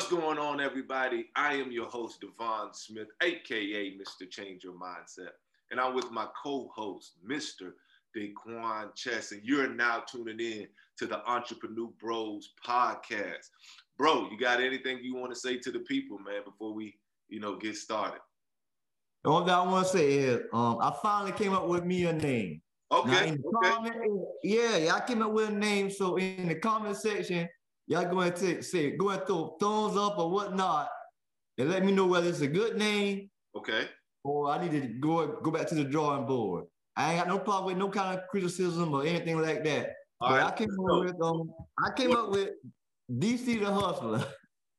What's going on, everybody? I am your host, Devon Smith, aka Mr. Change Your Mindset, and I'm with my co-host, Mr. Daquan Chess, and you're now tuning in to the Entrepreneur Bros Podcast. Bro, you got anything you want to say to the people, man, before we, get started? The only thing I want to say is, I finally came up with me a name. Okay. I came up with a name. So in the comment section, y'all go ahead and say, go ahead and throw thumbs up or whatnot, and let me know whether it's a good name. Okay. Or I need to go back to the drawing board. I ain't got no problem with no kind of criticism or anything like that. All right. I came up with DC the Hustler.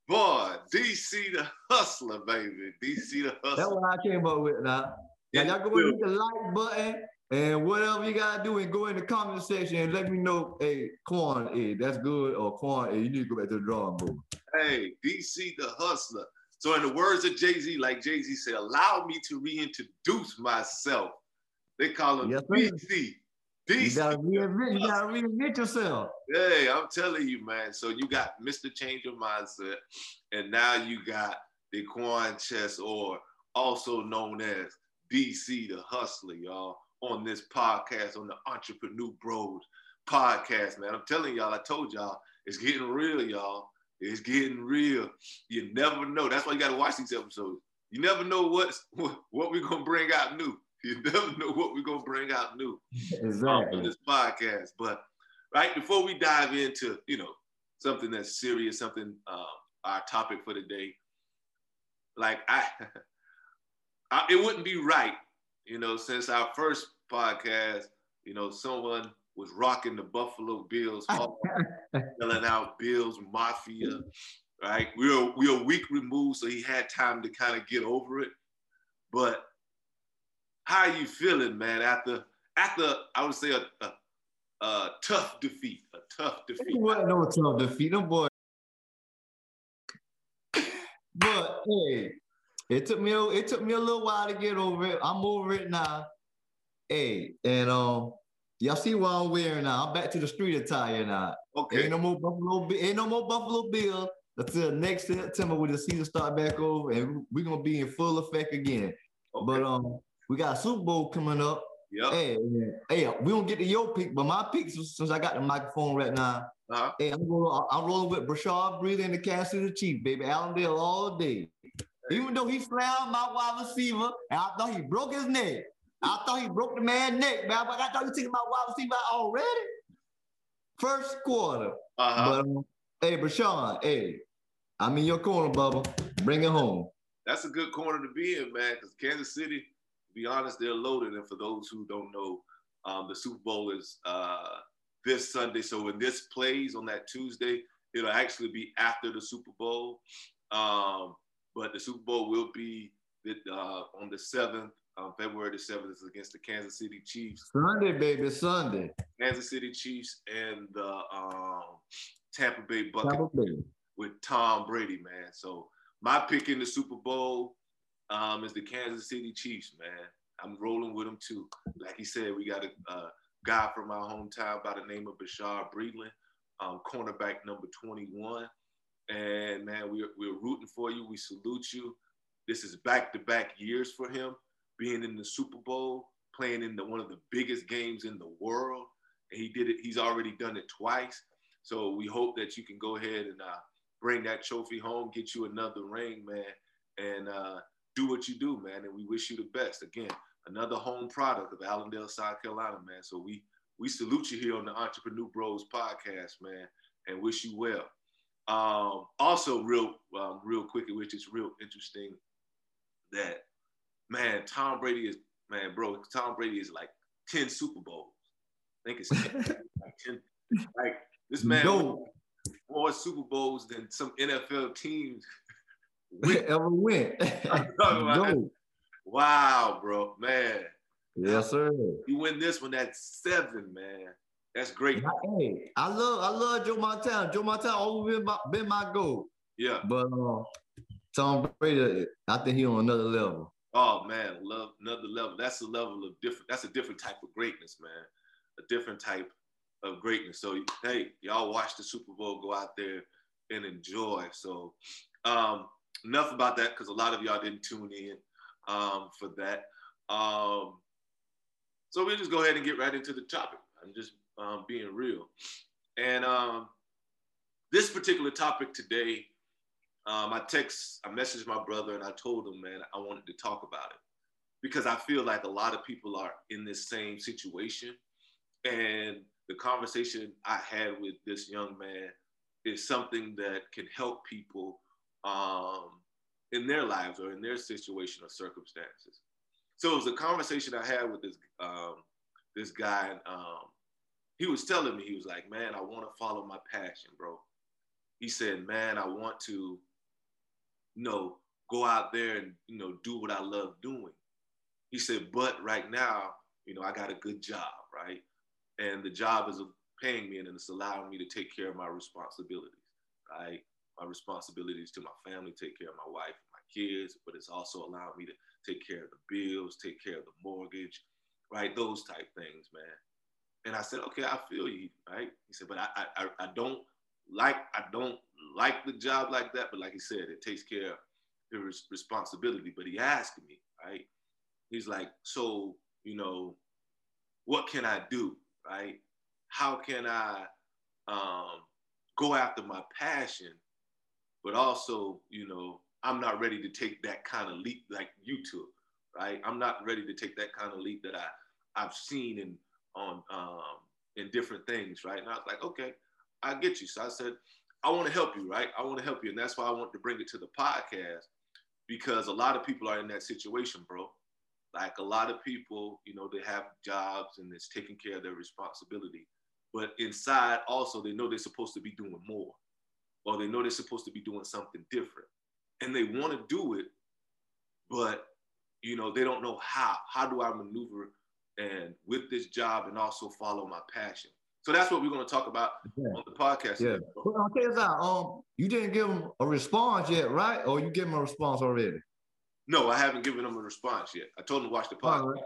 Boy, DC the Hustler, baby. DC the Hustler. That's what I came up with now. Yeah, y'all go ahead and hit the like button. And whatever you gotta do, and go in the comment section and let me know, hey, Quan, hey, that's good, or Quan, hey, you need to go back to the drawing board. Hey, DC the Hustler. So in the words of Jay-Z, like Jay-Z said, allow me to reintroduce myself. They call him DC. You gotta reinvent yourself. Hey, I'm telling you, man. So you got Mr. Change Your Mindset, and now you got Daquan Chess, or also known as DC the Hustler, y'all, on this podcast, on the Entrepreneur Bros Podcast, man. I'm telling y'all, I told y'all, it's getting real, y'all. It's getting real. You never know. That's why you got to watch these episodes. You never know what we're going to bring out new. You never know what we're going to bring out new. Exactly. On this podcast. But right before we dive into, something that's serious, something, our topic for the day, like it wouldn't be right. Since our first podcast, someone was rocking the Buffalo Bills, selling out Bills Mafia, right? We were a week removed, so he had time to kind of get over it. But how are you feeling, man, after I would say a tough defeat, a tough defeat? It wasn't no tough defeat, no boy. But, hey. It took me a little while to get over it. I'm over it now. Hey, and y'all see what I'm wearing now. I'm back to the street attire now. Okay. Ain't no more Buffalo Bills until next September when the season start back over, and we're gonna be in full effect again. Okay. But we got a Super Bowl coming up. Yep. Hey, we don't get to your pick, but my picks, since I got the microphone right now. Uh-huh. Hey, I'm rolling with Brashard Breeze and the Kansas City Chiefs, baby. Allendale all day. Even though he slammed my wide receiver, and I thought he broke his neck. I thought he broke the man's neck, man. But I thought you took my wide receiver out already. First quarter. Uh-huh. But, hey, Brashard, hey, I'm in your corner, Bubba. Bring it home. That's a good corner to be in, man, because Kansas City, to be honest, they're loaded. And for those who don't know, the Super Bowl is this Sunday. So when this plays on that Tuesday, it'll actually be after the Super Bowl. But the Super Bowl will be on the 7th, February the 7th, is against the Kansas City Chiefs. Sunday, baby, Sunday. Kansas City Chiefs and the Tampa Bay Buccaneers with Tom Brady, man. So my pick in the Super Bowl is the Kansas City Chiefs, man. I'm rolling with them, too. Like he said, we got a guy from our hometown by the name of Breshad Breeland, cornerback number 21. And, man, we're rooting for you. We salute you. This is back-to-back years for him, being in the Super Bowl, playing in one of the biggest games in the world. And he did it. He's already done it twice. So we hope that you can go ahead and bring that trophy home, get you another ring, man, and do what you do, man. And we wish you the best. Again, another home product of Allendale, South Carolina, man. So we salute you here on the Entrepreneur Bros Podcast, man, and wish you well. Also real quickly, which is real interesting, that, man, Tom Brady is like 10 Super Bowls. I think it's 10. Like, this man more Super Bowls than some NFL teams ever win. Wow, bro, man. Yes, sir. You win this one, that's 7, man. That's great. Hey, I love Joe Montana. Joe Montana always been my goal. Yeah. But Tom Brady, I think he's on another level. Oh, man, love another level. That's a level of different. That's a different type of greatness, man. A different type of greatness. So hey, y'all watch the Super Bowl. Go out there and enjoy. So Enough about that, because a lot of y'all didn't tune in for that. So we'll just go ahead and get right into the topic. I'm just being real. And this particular topic today, I messaged my brother and I told him, man, I wanted to talk about it because I feel like a lot of people are in this same situation. And the conversation I had with this young man is something that can help people in their lives or in their situation or circumstances. So it was a conversation I had with this guy. And, he was telling me, he was like, man, I want to follow my passion, bro. He said, man, I want to, go out there and, do what I love doing. He said, but right now, I got a good job, right? And the job is paying me and it's allowing me to take care of my responsibilities, right? My responsibilities to my family, take care of my wife, my kids, but it's also allowing me to take care of the bills, take care of the mortgage, right? Those type things, man. And I said, okay, I feel you, right? He said, but I don't like the job like that, but like he said, it takes care of the responsibility. But he asked me, right? He's like, so, what can I do, right? How can I go after my passion, but also, I'm not ready to take that kind of leap like you took, right? I'm not ready to take that kind of leap that I've seen in different things, right? And I was like, okay, I get you. So I said, I want to help you, right? I want to help you. And that's why I wanted to bring it to the podcast, because a lot of people are in that situation, bro. Like a lot of people, they have jobs and it's taking care of their responsibility. But inside also, they know they're supposed to be doing more, or they know they're supposed to be doing something different. And they want to do it, but, they don't know how. How do I maneuver and with this job and also follow my passion? So that's what we're going to talk about on the podcast. Yeah. You didn't give them a response yet, right? Or you give them a response already? No, I haven't given them a response yet. I told him to watch the podcast. Right.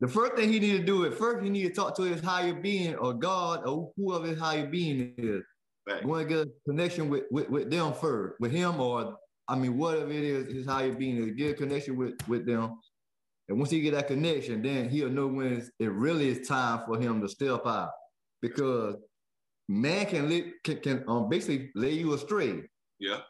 The first thing he needed to do he needed to talk to his higher being or God or whoever his higher being is. Right. You want to get a connection with them first, with him or, whatever it is, his higher being is. Get a connection with them. And once he get that connection, then he'll know when it really is time for him to step out. Because man can basically lay you astray. Yeah.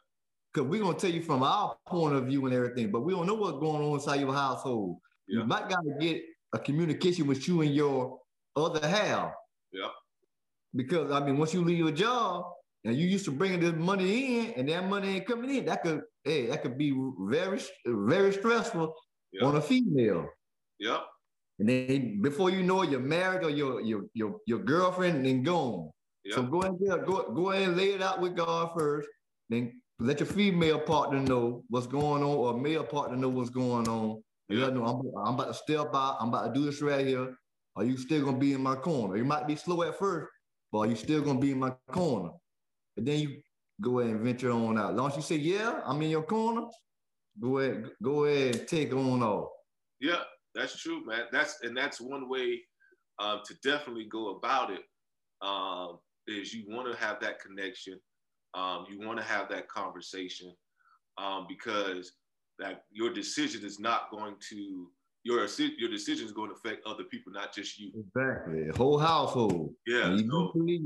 Because we're going to tell you from our point of view and everything, but we don't know what's going on inside your household. Yeah. You might got to get a communication with you and your other half. Yeah. Because, once you leave your job and you used to bringing this money in and that money ain't coming in, that could be very, very stressful on a female. Yeah. And then before you know it, you're married or your girlfriend and gone. Yep. So go ahead and lay it out with God first. Then let your female partner know what's going on or male partner know what's going on. Yep. Let them know, I'm about to step out. I'm about to do this right here. Are you still going to be in my corner? You might be slow at first, but are you still going to be in my corner? And then you go ahead and venture on out. As long as you say, yeah, I'm in your corner, go ahead and take on off. Yeah. That's true, man. That's one way to definitely go about it, is you want to have that connection. You want to have that conversation because that your decision is not going to, your decision is going to affect other people, not just you. Exactly. Whole household. Yeah. A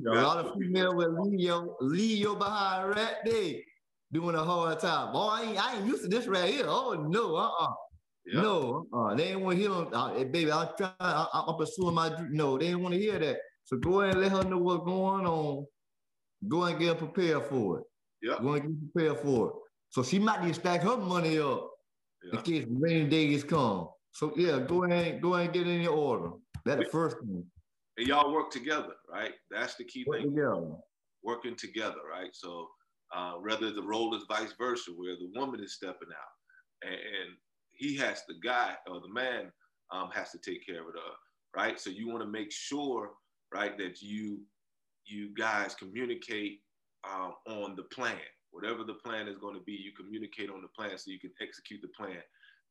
lot of females will leave you behind right there doing a hard time. Boy, I ain't used to this right here. Oh, no, Yep. No, they didn't want to hear them. Baby, I'm pursuing my dream. No, they didn't want to hear that. So go ahead and let her know what's going on. Go ahead and get prepared for it. Yeah. Go ahead and get prepared for it. So she might need to stack her money up in case rainy days come. So yeah, go ahead and get it in your order. That's the first thing. And y'all work together, right? That's the key thing. Together. Working together, right? So rather the role is vice versa, where the woman is stepping out and he has the guy or the man has to take care of it, right? So you want to make sure, right, that you guys communicate on the plan. Whatever the plan is going to be, you communicate on the plan so you can execute the plan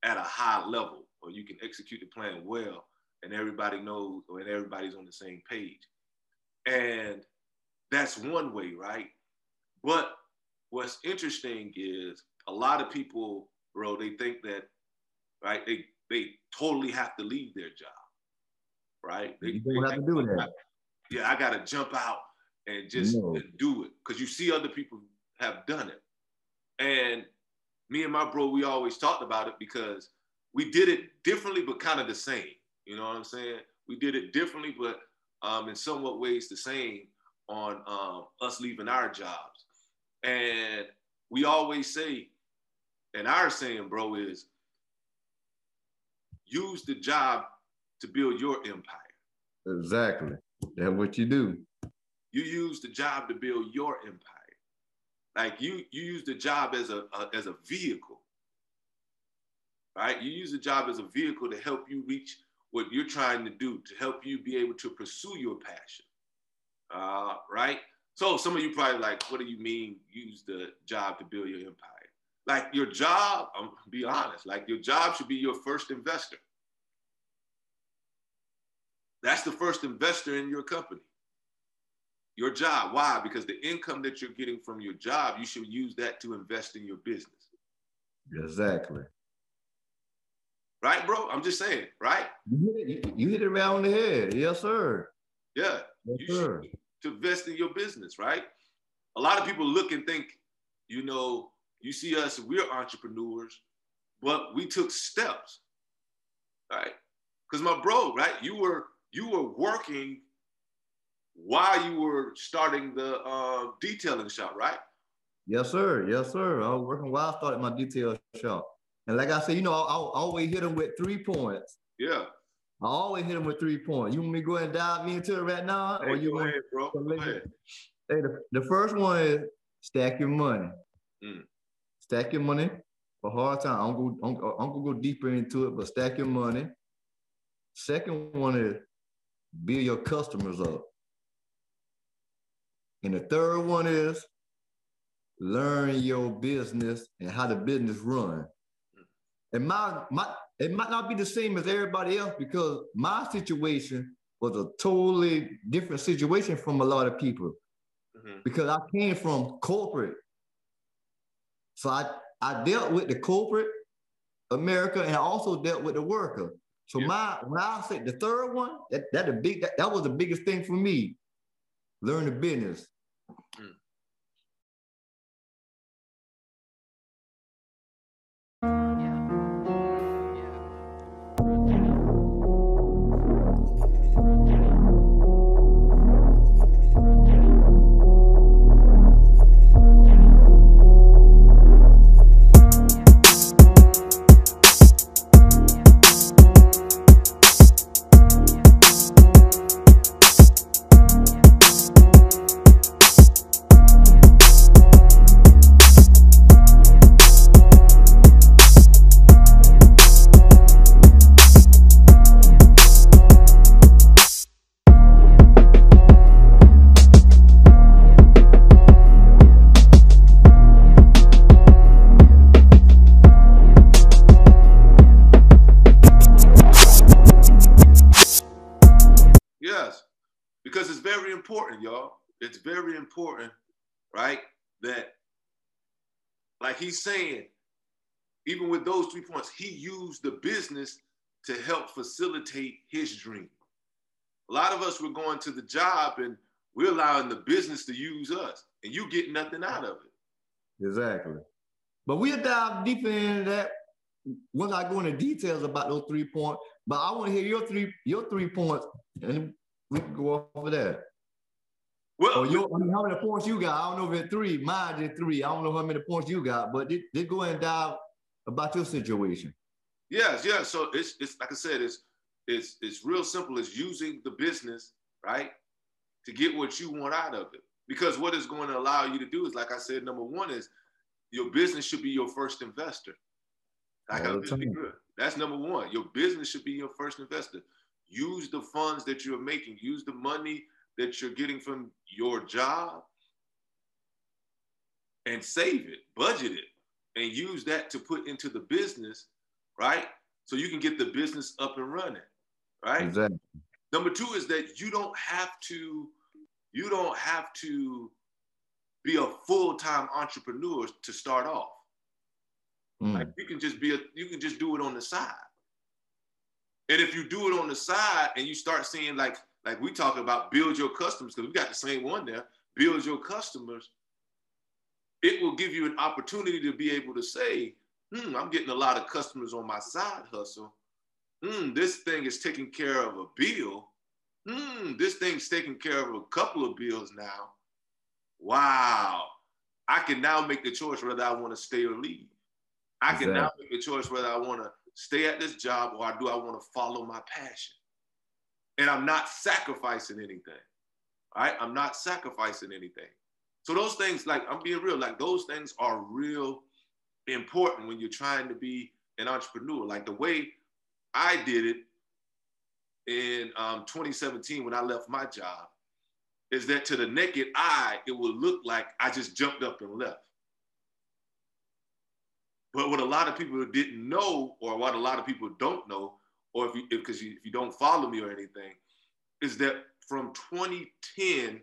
at a high level, or you can execute the plan well, and everybody knows, or everybody's on the same page. And that's one way, right? But what's interesting is a lot of people, bro, they think that, right, they totally have to leave their job, right? They have to do that. Yeah, I got to jump out and just do it, because you see other people have done it. And me and my bro, we always talked about it because we did it differently, but kind of the same. You know what I'm saying? We did it differently, but in somewhat ways the same on us leaving our jobs. And we always say, and our saying, bro, is use the job to build your empire. Exactly. That's what you do. You use the job to build your empire. Like you use the job as a vehicle, right? You use the job as a vehicle to help you reach what you're trying to do, to help you be able to pursue your passion, right? So some of you probably like, what do you mean use the job to build your empire? Like your job, I'm be honest, like your job should be your first investor. That's the first investor in your company. Your job, why? Because the income that you're getting from your job, you should use that to invest in your business. Exactly. Right, bro? I'm just saying, right? You hit it around the head. Yes, sir. Yeah. Yes, you sir. To invest in your business, right? A lot of people look and think, you know, you see us, we're entrepreneurs, but we took steps, right? Because my bro, right, you were working while you were starting the detailing shop, right? Yes, sir. Yes, sir. I was working while I started my detail shop. And like I said, you know, I always hit them with 3 points. Yeah. I always hit them with 3 points. You want me to go ahead and dive me into it right now? Hey, or you want ahead, bro. Go ahead. Hey, the first one is stack your money. Mm. Stack your money for hard time. I'm gonna go deeper into it, but stack your money. Second one is build your customers up. And the third one is learn your business and how the business runs. And it might not be the same as everybody else, because my situation was a totally different situation from a lot of people, mm-hmm. because I came from corporate. So I dealt with the corporate America, and I also dealt with the worker. So yeah. When I said the third one, that was the biggest thing for me. Learn the business. Mm. It's very important, right? That, like he's saying, even with those 3 points, he used the business to help facilitate his dream. A lot of us were going to the job and we're allowing the business to use us, and you get nothing out of it. Exactly. But we'll dive deeper into that once I go into details about those 3 points. But I want to hear your three points, and we can go off of that. Well, how many points you got? I don't know if it's three. Mine did three. I don't know how many points you got, but they go ahead and dive about your situation. Yes, yes. So it's like I said, it's real simple. It's using the business, right, to get what you want out of it. Because what it's going to allow you to do is, like I said, number one is your business should be your first investor. Like I said, that's number one. Your business should be your first investor. Use the funds that you're making. Use the money that you're getting from your job and save it, budget it, and use that to put into the business, right? So you can get the business up and running, right? Exactly. Number two is that you don't have to be a full-time entrepreneur to start off. Like you can just be you can just do it on the side. And if you do it on the side and you start seeing like we talk about build your customers, because we got the same one there, build your customers, it will give you an opportunity to be able to say, I'm getting a lot of customers on my side hustle. This thing is taking care of a bill. This thing's taking care of a couple of bills now. Wow. I can now make the choice whether I want to stay or leave. I can now make a choice whether I want to stay at this job or do I want to follow my passion. And I'm not sacrificing anything, all right? I'm not sacrificing anything. So those things, like, I'm being real, like those things are real important when you're trying to be an entrepreneur. Like the way I did it in 2017 when I left my job is that to the naked eye, it would look like I just jumped up and left. But what a lot of people didn't know, or what a lot of people don't know, or if you don't follow me or anything, is that from 2010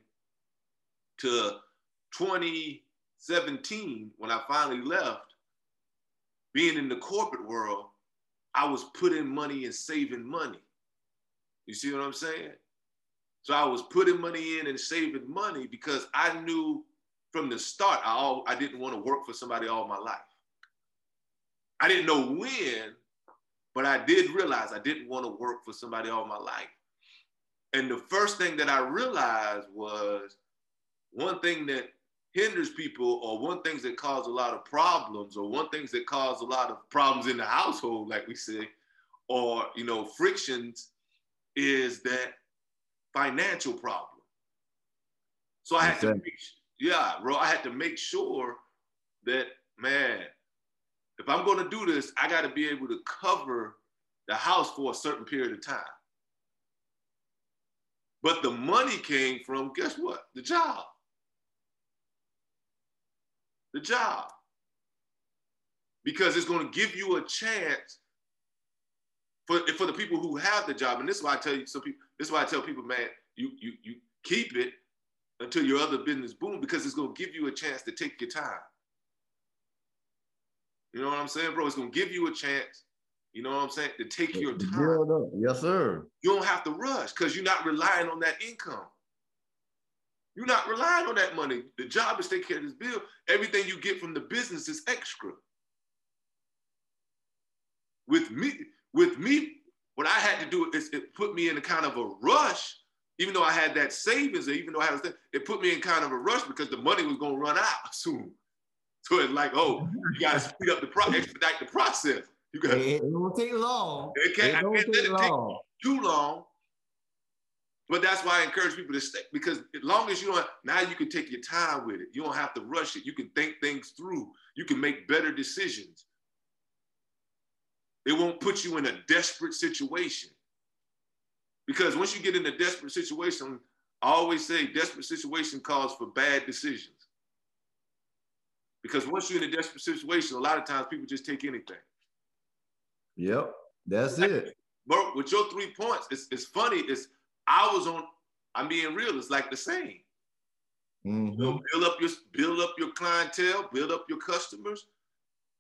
to 2017, when I finally left, being in the corporate world, I was putting money and saving money. You see what I'm saying? So I was putting money in and saving money because I knew from the start, I didn't want to work for somebody all my life. I didn't know when, but I did realize I didn't want to work for somebody all my life. And the first thing that I realized was one thing that hinders people, or one thing that causes a lot of problems, or one thing that causes a lot of problems in the household, like we say, or, you know, frictions, is that financial problem. So I had to, I had to make sure that, man, if I'm going to do this, I got to be able to cover the house for a certain period of time. But the money came from, guess what? The job. The job. Because it's going to give you a chance for the people who have the job. And this is why I tell you, man, you keep it until your other business boom, because it's going to give you a chance to take your time. You know what I'm saying, bro? It's going to give you a chance, you know what I'm saying, to take your time. No. Yes, sir. You don't have to rush because you're not relying on that income. You're not relying on that money. The job is taking care of this bill. Everything you get from the business is extra. With me, what I had to do is it put me in a kind of a rush, even though I had that savings, or even though I had it put me in kind of a rush because the money was going to run out soon. So it's like, oh, you got to speed up the process, expedite the process. You got it won't take long. It can't take too long. But that's why I encourage people to stay, because as long as you don't, now you can take your time with it. You don't have to rush it. You can think things through. You can make better decisions. It won't put you in a desperate situation. Because once you get in a desperate situation, I always say desperate situation calls for bad decisions. Because once you're in a desperate situation, a lot of times people just take anything. Yep, that's it. But with your 3 points, it's funny. It's I'm being real. It's like the same. Mm-hmm. You know, build up your clientele, build up your customers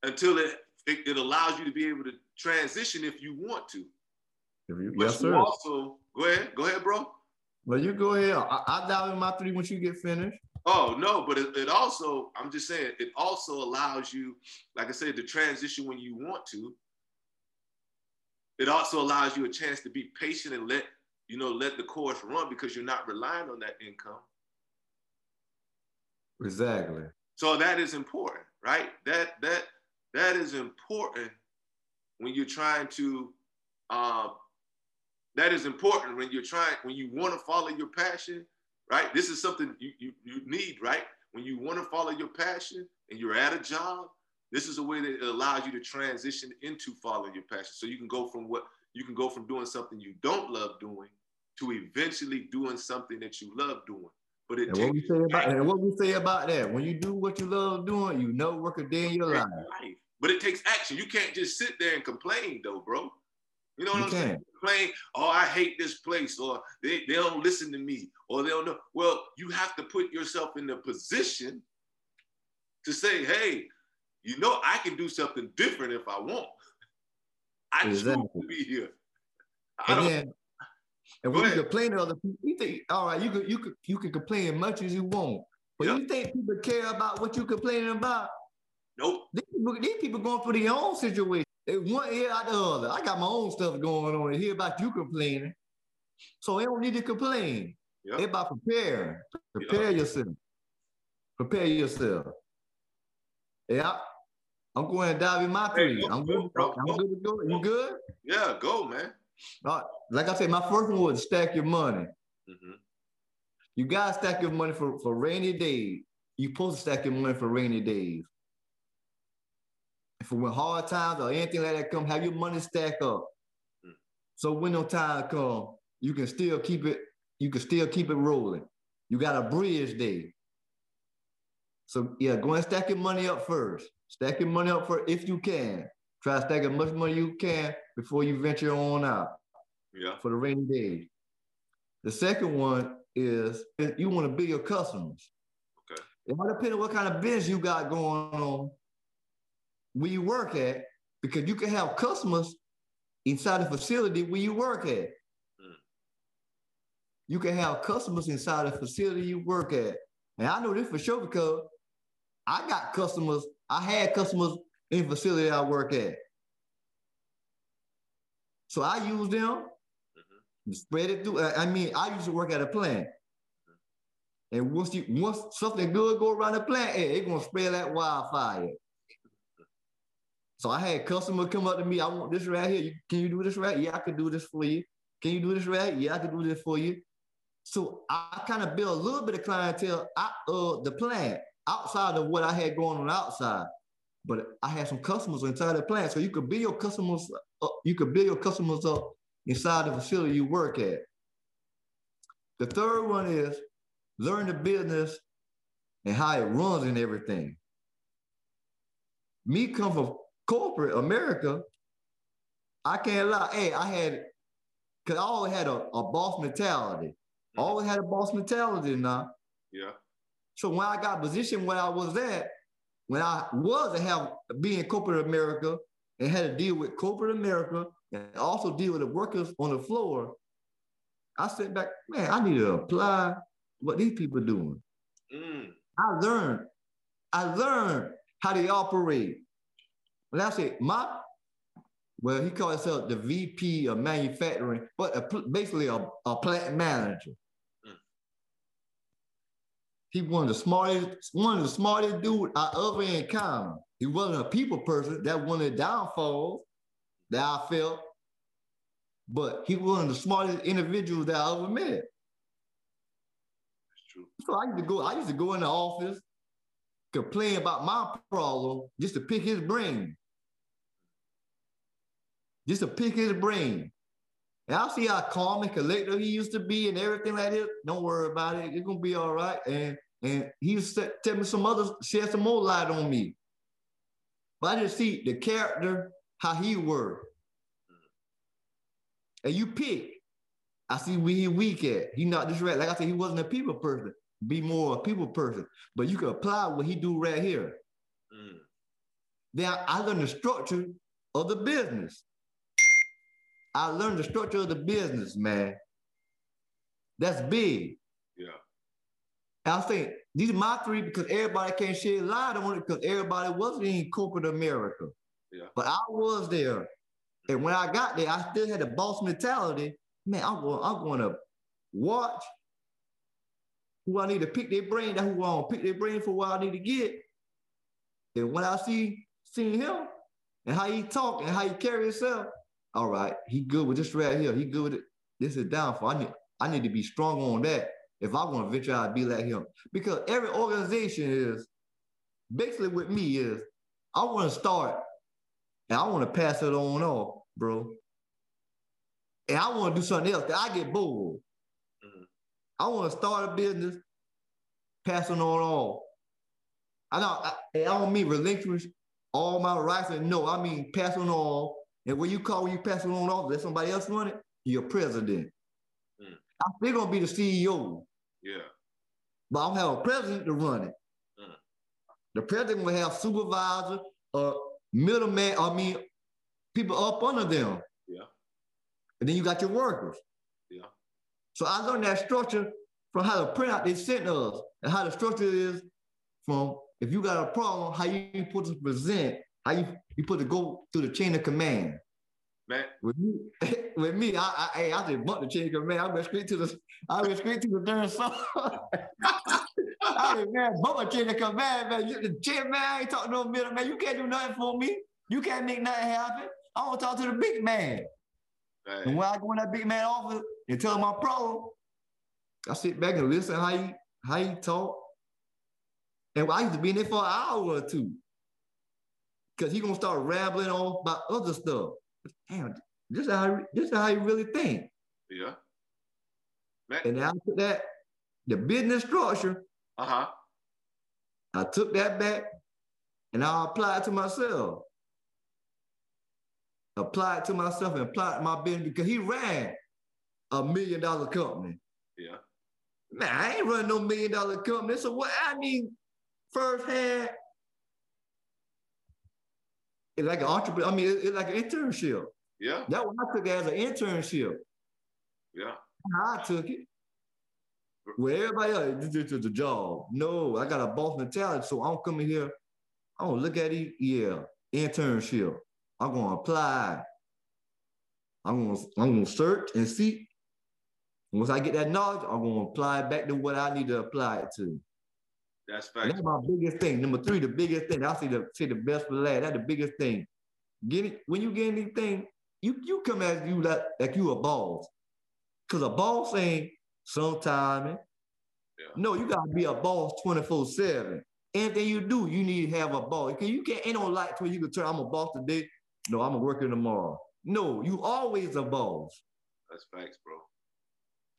until it allows you to be able to transition if you want to. Yes, sir. Also, go ahead, bro. Well, you go ahead. I'll dial in my three once you get finished. Oh, no, but it also, I'm just saying, it also allows you, like I said, to transition when you want to. It also allows you a chance to be patient and let the course run because you're not relying on that income. Exactly. So that is important, right? That is important when you're trying to, when you want to follow your passion. Right? This is something you need, right? When you want to follow your passion and you're at a job, this is a way that it allows you to transition into following your passion. So you can go from doing something you don't love doing to eventually doing something that you love doing. But what we say about that, when you do what you love doing, you know, work a day in your life. But it takes action. You can't just sit there and complain though, bro. You know what I'm saying? Complain, oh, I hate this place, or they don't listen to me, or they don't know. Well, you have to put yourself in the position to say, hey, you know, I can do something different if I want. I choose to be here. And when you complain to other people, you think, all right, you can complain as much as you want. But you think people care about what you're complaining about? Nope. These people going through their own situation. They one ear out the other. I got my own stuff going on and hear about you complaining. So they don't need to complain. Yep. They about preparing. Prepare yourself. Prepare yourself. Yeah. I'm going to dive in my three. Hey, I'm good to go. You good? Yeah, go, man. Like I said, my first one was stack your money. Mm-hmm. You got to stack your money for rainy days. You're supposed to stack your money for rainy days. For when hard times or anything like that come, have your money stack up. Mm-hmm. So when no time comes, you can still keep it. You can still keep it rolling. You got a bridge day. So yeah, go and stack your money up first. Stack your money up first if you can. Try to stack as much money you can before you venture on out for the rainy days. The second one is you want to build your customers. Okay. It all depends on what kind of business you got going on where you work at, because you can have customers inside the facility where you work at. You can have customers inside the facility you work at. And I know this for sure because I got customers. I had customers in the facility I work at. So I use them, spread it through. I mean, I used to work at a plant. And once something good go around the plant, hey, they're going to spread that wildfire. So I had customers come up to me. I want this right here. Can you do this right? Yeah, I could do this for you. Can you do this right? Yeah, I could do this for you. So I kind of built a little bit of clientele out of the plant, outside of what I had going on outside. But I had some customers inside the plant. So you could build your customers up, inside the facility you work at. The third one is learn the business and how it runs and everything. Me come from corporate America, I can't lie. Hey, because I always had a boss mentality. I always had a boss mentality now. Yeah. So when I got positioned where I was at, when I was being corporate America and had to deal with corporate America and also deal with the workers on the floor, I sat back, man, I need to apply what these people are doing. I learned how they operate. When I say well, he called himself the VP of manufacturing, but basically a plant manager. He one of the smartest dude I ever encountered. He wasn't a people person. That one of the downfalls that I felt, but he was one of the smartest individuals that I ever met. That's true. So I used to go in the office, complain about my problem just to pick his brain. And I see how calm and collected he used to be and everything like that. Don't worry about it. It's going to be all right. And he used to tell me shed some more light on me. But I just see the character, how he worked. And you pick. I see where he weak at. He not just right. Like I said, he wasn't a people person. Be more a people person. But you can apply what he do right here. Then I learned the structure of the business. I learned the structure of the business, man. That's big. Yeah. And I think these are my three because everybody can't shed light on it because everybody wasn't in corporate America. Yeah. But I was there. And when I got there, I still had a boss mentality. Man, I'm going to watch who I need to pick their brain. That's who I want to pick their brain for what I need to get. And when I see him and how he talk and how he carry himself, all right, he good with this right here. He good with it. This is downfall. I need to be strong on that. If I want to venture out, I'd be like him. Because every organization is, basically with me is, I want to start and I want to pass it on off, bro. And I want to do something else that I get bored. I want to start a business, pass it on off. I don't mean relinquish all my rights. No, I mean pass it on off. And when you pass it on off, let somebody else run it, you're president. I'm still going to be the CEO. Yeah. But I'm going to have a president to run it. The president will have supervisor or middleman, people up under them. Yeah. And then you got your workers. Yeah. So I learned that structure from how the printout they sent us and how the structure is from if you got a problem, how you put to present, how you put to go through the chain of command. Man. With me, I didn't want the chain of command. I went straight to the third song. I didn't bump my chain of command, man. The chain man, I ain't talking no middle man. You can't do nothing for me. You can't make nothing happen. I want to talk to the big man. Man. And when I go in that big man office and tell him my problem, I sit back and listen how he talk. And I used to be in there for an hour or two. Because he going to start rambling on about other stuff. Damn, this is how you really think. Yeah. Man. And after that, the business structure, I took that back and I applied to myself. Applied to myself and applied to my business because he ran a $1 million company. Yeah. Man, I ain't running no $1 million company. So what I need firsthand is like an entrepreneur. It's like an internship. Yeah. That one I took as an internship. Yeah. I took it. Where everybody else, this is a job. No, I got a boss mentality. So I'm coming here. I don't look at it. Yeah. Internship. I'm gonna apply. I'm gonna search and see. Once I get that knowledge, I'm going to apply it back to what I need to apply it to. That's fact. That's my biggest thing. Number three, the biggest thing. I say the best for last. That's the biggest thing. Get it, when you get anything, you come at you like you a boss. Because a boss ain't sometime. Yeah. No, you got to be a boss 24/7. Anything you do, you need to have a boss. Because you can't, ain't no light to where you can turn, I'm a boss today. No, I'm a worker tomorrow. No, you always a boss. That's facts, bro.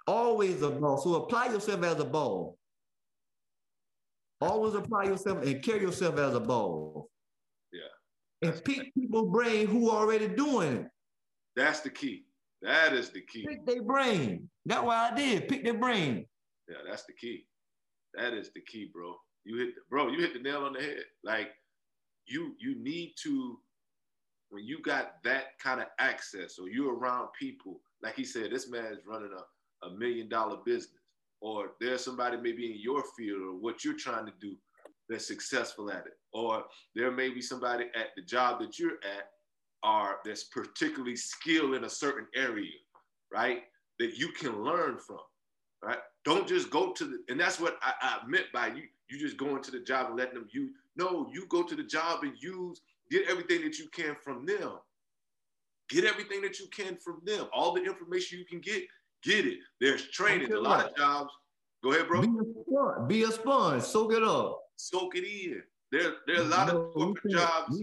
Always a boss. So apply yourself as a boss. Always apply yourself and carry yourself as a boss. Yeah. And pick people's brain who are already doing it. That's the key. That is the key. Pick their brain. That's why I did. Pick their brain. Yeah, that's the key. That is the key, bro. You hit the nail on the head. Like you need to, when you got that kind of access or you're around people, like he said, this man is running up a $1 million business, or there's somebody maybe in your field or what you're trying to do that's successful at it, or there may be somebody at the job that you're at that's particularly skilled in a certain area, right, that you can learn from, right? Don't just go to the, and that's what I meant by you just going to the job and letting them use. No, you go to the job and get everything that you can from them. Get everything that you can from them. All the information you can get it. There's training, a lot of jobs. Go ahead, bro. Be a sponge. Soak it up. Soak it in. There's a lot of corporate jobs.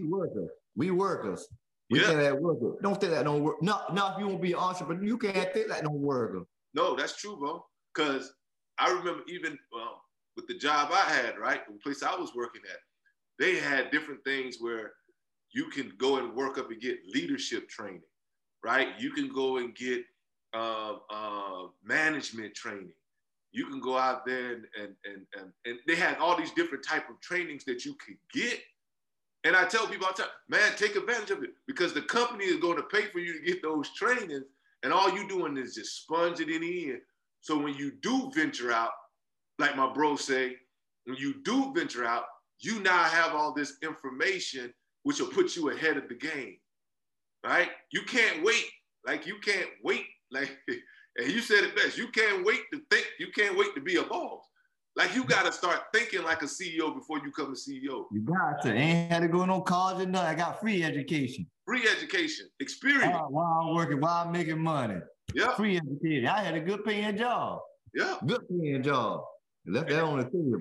We workers. We can't have workers. Don't think that don't work. No, if you won't be an entrepreneur, you can't think that don't worker. No, that's true, bro. Because I remember even with the job I had, right, the place I was working at, they had different things where you can go and work up and get leadership training, right? You can go and get management training. You can go out there and they had all these different type of trainings that you could get. And I tell people all the time, man, take advantage of it because the company is going to pay for you to get those trainings. And all you doing is just sponge it in. So when you do venture out, like my bro say, when you do venture out, you now have all this information, which will put you ahead of the game, right? You can't wait. Like, and you said it best, you can't wait to think, you can't wait to be a boss. Like, you got to start thinking like a CEO before you come a CEO. You got to. Ain't had to go to no college or nothing. I got free education. Free education. Experience. While I'm working, while I'm making money. Yeah. Free education. I had a good paying job. Yeah. Good paying job. Left that on the table.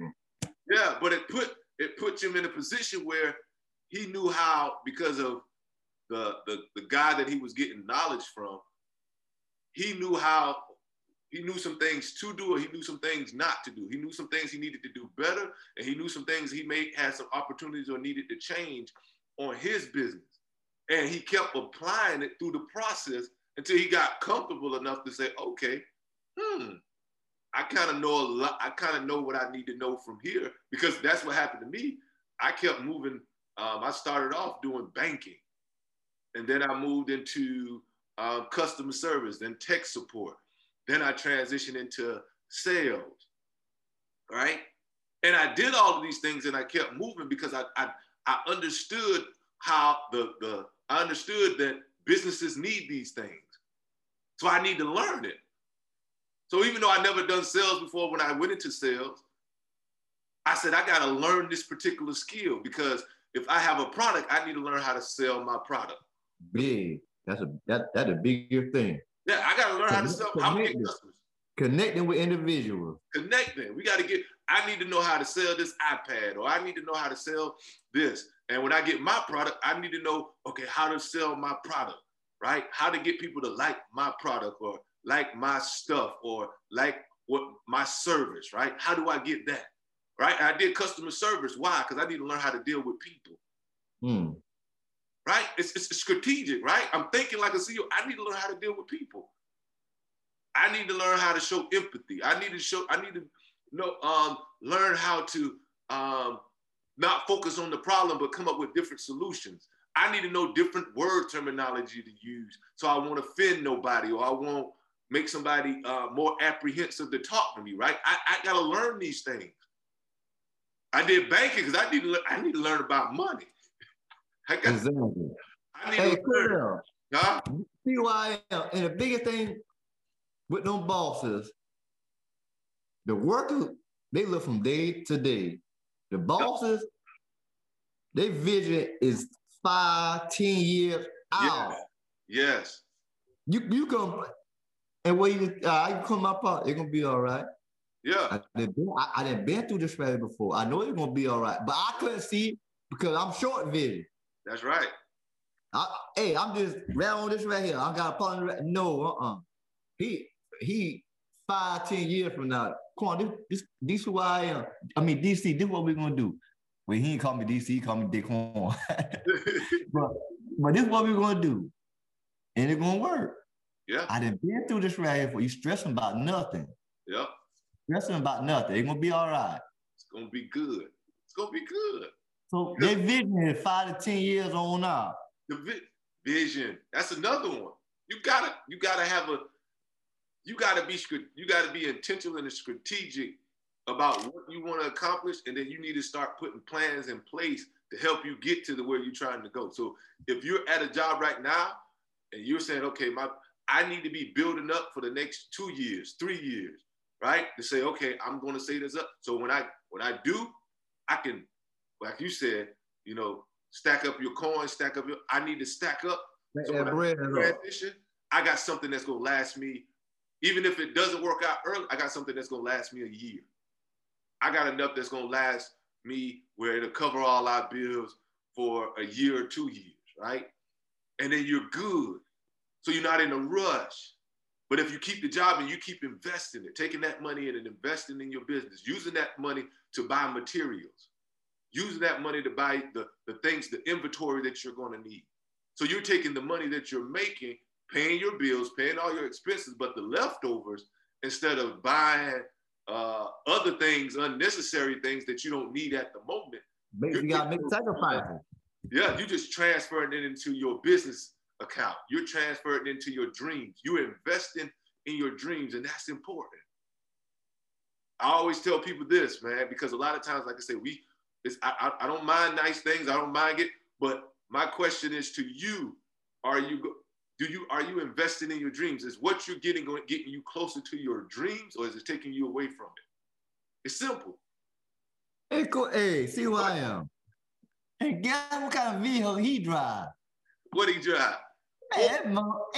Yeah, but it put him in a position where he knew how, because of the guy that he was getting knowledge from, he knew some things to do, or he knew some things not to do. He knew some things he needed to do better, and he knew some things he may have some opportunities or needed to change on his business. And he kept applying it through the process until he got comfortable enough to say, okay, I kind of know what I need to know from here, because that's what happened to me. I kept moving. I started off doing banking, and then I moved into customer service, then tech support. Then I transitioned into sales, right? And I did all of these things, and I kept moving because I understood how I understood that businesses need these things. So I need to learn it. So even though I never done sales before, when I went into sales, I said, I got to learn this particular skill, because if I have a product, I need to learn how to sell my product. Big. That's a bigger thing. Yeah, I got to learn how to sell. I'm going to get customers. Connecting with individuals. Connecting. I need to know how to sell this iPad, or I need to know how to sell this. And when I get my product, I need to know, okay, how to sell my product, right? How to get people to like my product, or like my stuff, or like what my service, right? How do I get that, right? I did customer service. Why? Because I need to learn how to deal with people, right? It's strategic, right? I'm thinking like a CEO. I need to learn how to deal with people. I need to learn how to show empathy. I need to learn how to not focus on the problem, but come up with different solutions. I need to know different word terminology to use, so I won't offend nobody, or I won't make somebody more apprehensive to talk to me, right? I got to learn these things. I did banking because I need to learn about money. I need to learn. Huh? See who I am. And the biggest thing with them bosses, the workers, they live from day to day. The bosses, their vision is 5-10 years out. Yes. You come, and when you come up, it's going to be all right. Yeah. I didn't been through this strategy before. I know it's going to be all right, but I couldn't see it because I'm short vision. That's right. I'm just right on this right here. I got a partner. He 5-10 years from now, come on, this is who I am. I mean, DC, this is what we're going to do. Well, he ain't call me DC, he call me Daquan. but this is what we're going to do. And it's going to work. Yeah. I done been through this right here for you, stressing about nothing. Yeah. Stressing about nothing. It's going to be all right. It's going to be good. It's going to be good. So their vision is 5 to 10 years on out. The vision. That's another one. You got to be intentional and strategic about what you want to accomplish, and then you need to start putting plans in place to help you get to the where you're trying to go. So if you're at a job right now and you're saying, okay, I need to be building up for the next 2 years, 3 years, right? To say, okay, I'm going to say this up. So when I do, I can, like you said, stack up your coins, I need to stack up. So when I transition, I got something that's going to last me. Even if it doesn't work out early, I got something that's going to last me a year. I got enough that's going to last me where it'll cover all our bills for a year or 2 years, right? And then you're good. So you're not in a rush. But if you keep the job and you keep investing it, taking that money in and investing in your business, using that money to buy materials, using that money to buy the things, the inventory that you're going to need. So you're taking the money that you're making, paying your bills, paying all your expenses, but the leftovers, instead of buying other things, unnecessary things that you don't need at the moment. You got to make sacrifices. Yeah, you just transferring it into your business account. You're transferring into your dreams. You're investing in your dreams, and that's important. I always tell people this, man, because a lot of times, like I say, I don't mind nice things. I don't mind it. But my question is to you, are you investing in your dreams? Is what you're getting going getting you closer to your dreams, or is it taking you away from it? It's simple. Hey, cool. Hey, see who I am. Hey, guess what kind of vehicle he drive? What he drive? Man,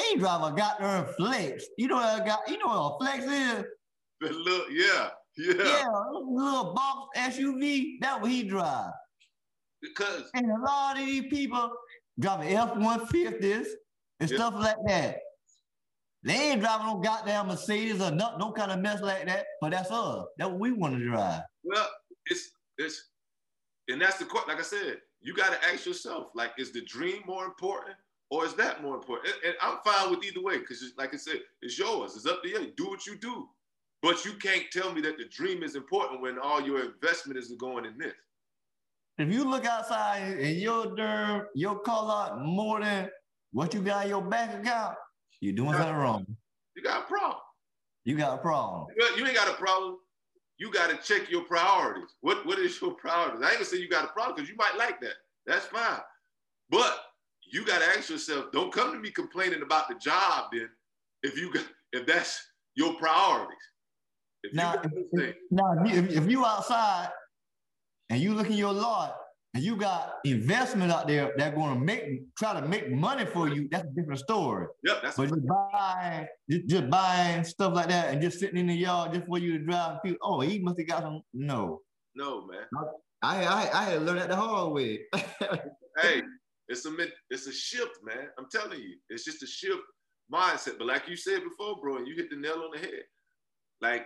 he drive a goddamn flex. You know what a flex is? The little, yeah, little box SUV. That's what he drive. And a lot of these people driving F-150s. And stuff like that. They ain't driving no goddamn Mercedes or no kind of mess like that. But that's us. That's what we want to drive. Well, it's and that's the question. Like I said, you got to ask yourself: like, is the dream more important, or is that more important? And I'm fine with either way, because, like I said, it's yours. It's up to you. Do what you do. But you can't tell me that the dream is important when all your investment is going in this. If you look outside and your derm, your call-out more than what you got in your bank account, you're doing something wrong. You got a problem. You got a problem. You ain't got a problem. You got to check your priorities. What is your priorities? I ain't going to say you got a problem because you might like that. That's fine. But you got to ask yourself, don't come to me complaining about the job then if that's your priorities. If you outside and you look in your lot and you got investment out there that's going to try to make money for you, that's a different story. Yep, that's but just buying stuff like that and just sitting in the yard just for you to drive and feel, oh, he must have got some. No. No, man. I had learned that the hard way. Hey, it's a shift, man. I'm telling you, it's just a shift mindset. But like you said before, bro, and you hit the nail on the head. Like,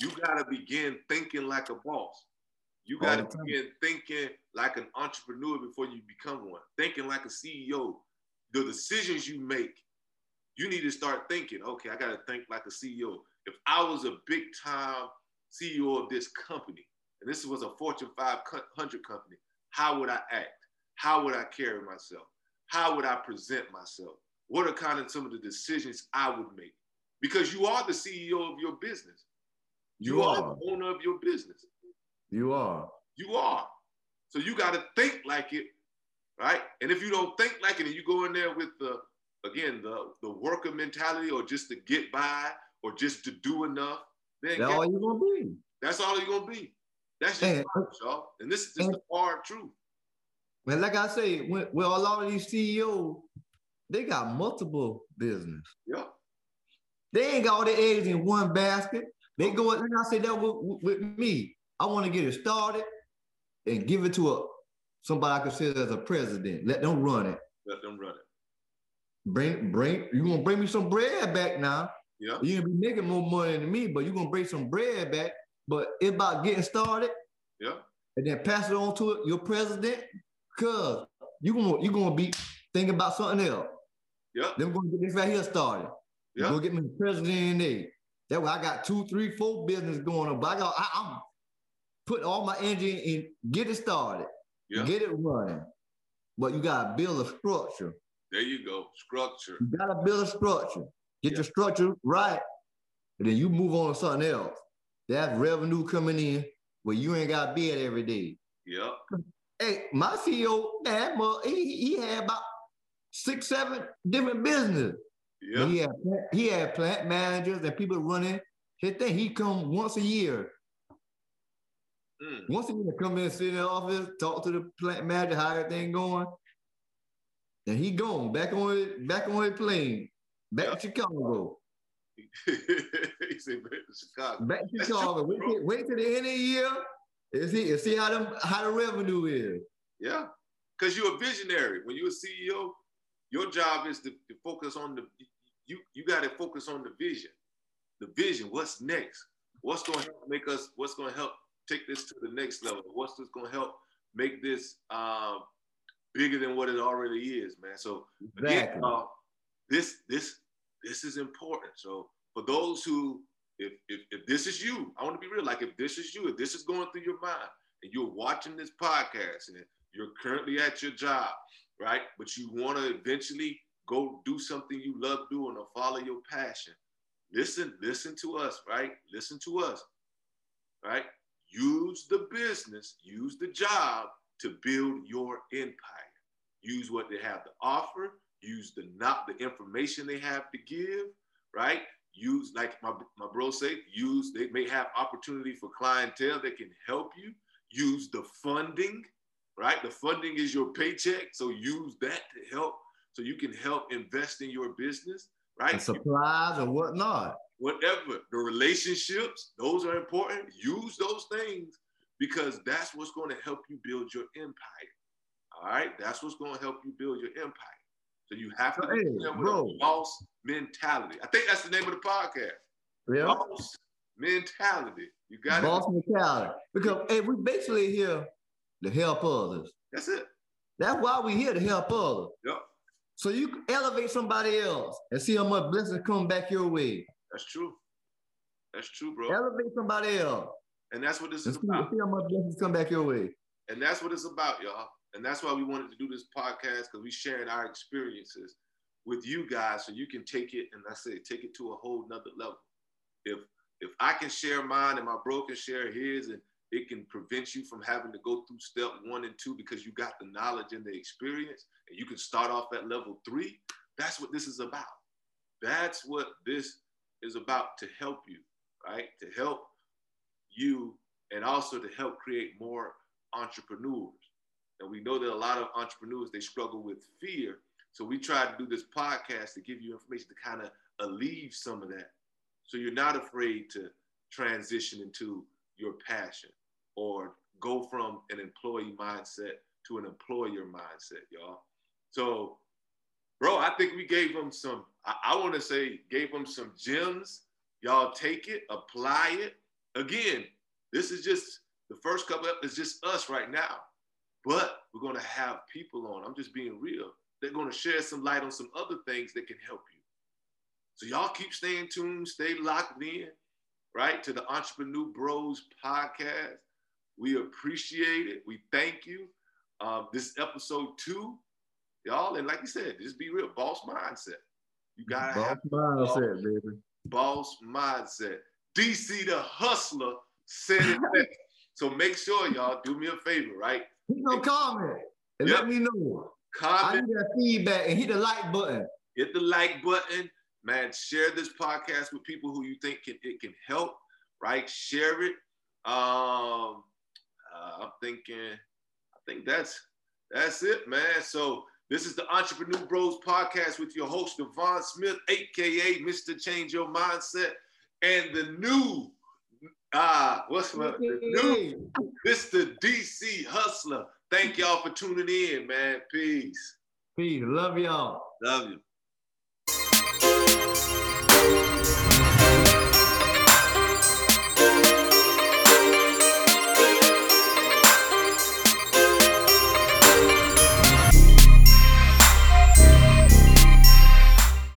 you got to begin thinking like a boss. You got to begin thinking like an entrepreneur before you become one. Thinking like a CEO. The decisions you make, you need to start thinking, okay, I got to think like a CEO. If I was a big time CEO of this company, and this was a Fortune 500 company, how would I act? How would I carry myself? How would I present myself? What are kind of some of the decisions I would make? Because you are the CEO of your business. You are the owner of your business. You are. So you got to think like it, right? And if you don't think like it and you go in there with the worker mentality or just to get by or just to do enough, then that's all you're going to be. That's all you're going to be. That's just hard, y'all. And this is just the hard truth. But like I say, with a lot of these CEOs, they got multiple business. Yeah. They ain't got all their eggs in one basket. They go, like I said, that with me. I want to get it started and give it to somebody I consider as a president. Let them run it. Let them run it. You're going to bring me some bread back now. Yeah. You're going to be making more money than me, but you're going to bring some bread back. But it's about getting started. Yeah. And then pass it on to your president because you're going to be thinking about something else. Yeah. Then we're going to get this right here started. Yeah. Go get me the president in there. That way I got 2, 3, 4 business going on. But I'm putting all my energy in, get it started, get it running. But you gotta build a structure. There you go, structure. You gotta build a structure. Get your structure right, and then you move on to something else. That's revenue coming in where you ain't gotta be at every day. Yep. Hey, my CEO, man, he had about 6, 7 different businesses. Yeah. He had plant managers and people running his thing. He come once a year. Mm. Once a year, come in, sit in the office, talk to the plant manager, how everything going. And he gone back on his plane, back to Chicago. He said back to Chicago. Back to Chicago. Wait till the end of the year and see how the revenue is. Yeah, because you're a visionary. When you're a CEO, your job is to focus on you got to focus on the vision. The vision, what's next? What's going to help make us, what's going to help take this to the next level? What's going to help make this bigger than what it already is, man? So again, exactly. This is important. So for those who, if this is you, I want to be real, like if this is you, if this is going through your mind and you're watching this podcast and you're currently at your job, right? But you want to eventually go do something you love doing or follow your passion. Listen to us, right? Listen to us, right? Use the business, use the job to build your empire. Use what they have to offer, use the information they have to give, right? Use, like my bro say, they may have opportunity for clientele that can help you. Use the funding, right? The funding is your paycheck, so use that to help, so you can help invest in your business, right? And supplies and whatnot. Whatever, the relationships, those are important. Use those things because that's what's going to help you build your empire. All right? That's what's going to help you build your empire. So you have to with a boss mentality. I think that's the name of the podcast. Yeah. Boss mentality. You got it? Boss mentality. Because we basically here to help others. That's it. That's why we're here, to help others. Yep. So you can elevate somebody else and see how much blessings come back your way. That's true. That's true, bro. Elevate somebody else. And that's what this is about. See how much blessings come back your way. And that's what it's about, y'all. And that's why we wanted to do this podcast, because we're sharing our experiences with you guys so you can take it, and I say, take it to a whole nother level. If I can share mine and my bro can share his, and it can prevent you from having to go through step 1 and 2 because you got the knowledge and the experience, and you can start off at level 3, that's what this is about. That's what this is about, to help you, right? To help you, and also to help create more entrepreneurs. And we know that a lot of entrepreneurs, they struggle with fear. So we try to do this podcast to give you information to kind of alleviate some of that. So you're not afraid to transition into your passion, or go from an employee mindset to an employer mindset, y'all. So, bro, I think we gave them some, I want to say, gave them some gems. Y'all take it, apply it. Again, this is just the first couple of, it's just us right now. But we're going to have people on. I'm just being real. They're going to share some light on some other things that can help you. So y'all keep staying tuned, stay locked in, right, to the Entrepreneur Bros podcast. We appreciate it. We thank you. This episode 2, y'all. And like you said, just be real. Boss mindset. You got to have boss mindset, baby. Boss mindset. DC the Hustler said it best. So make sure, y'all, do me a favor, right? Leave no comment and let me know. Comment. I need that feedback, and hit the like button. Hit the like button. Man, share this podcast with people who you think it can help, right? Share it. I think that's it, man. So this is the Entrepreneur Bros podcast with your host, Devon Smith, a.k.a. Mr. Change Your Mindset, and the new, Mr. DC Hustler. Thank y'all for tuning in, man. Peace. Peace. Love y'all. Love you.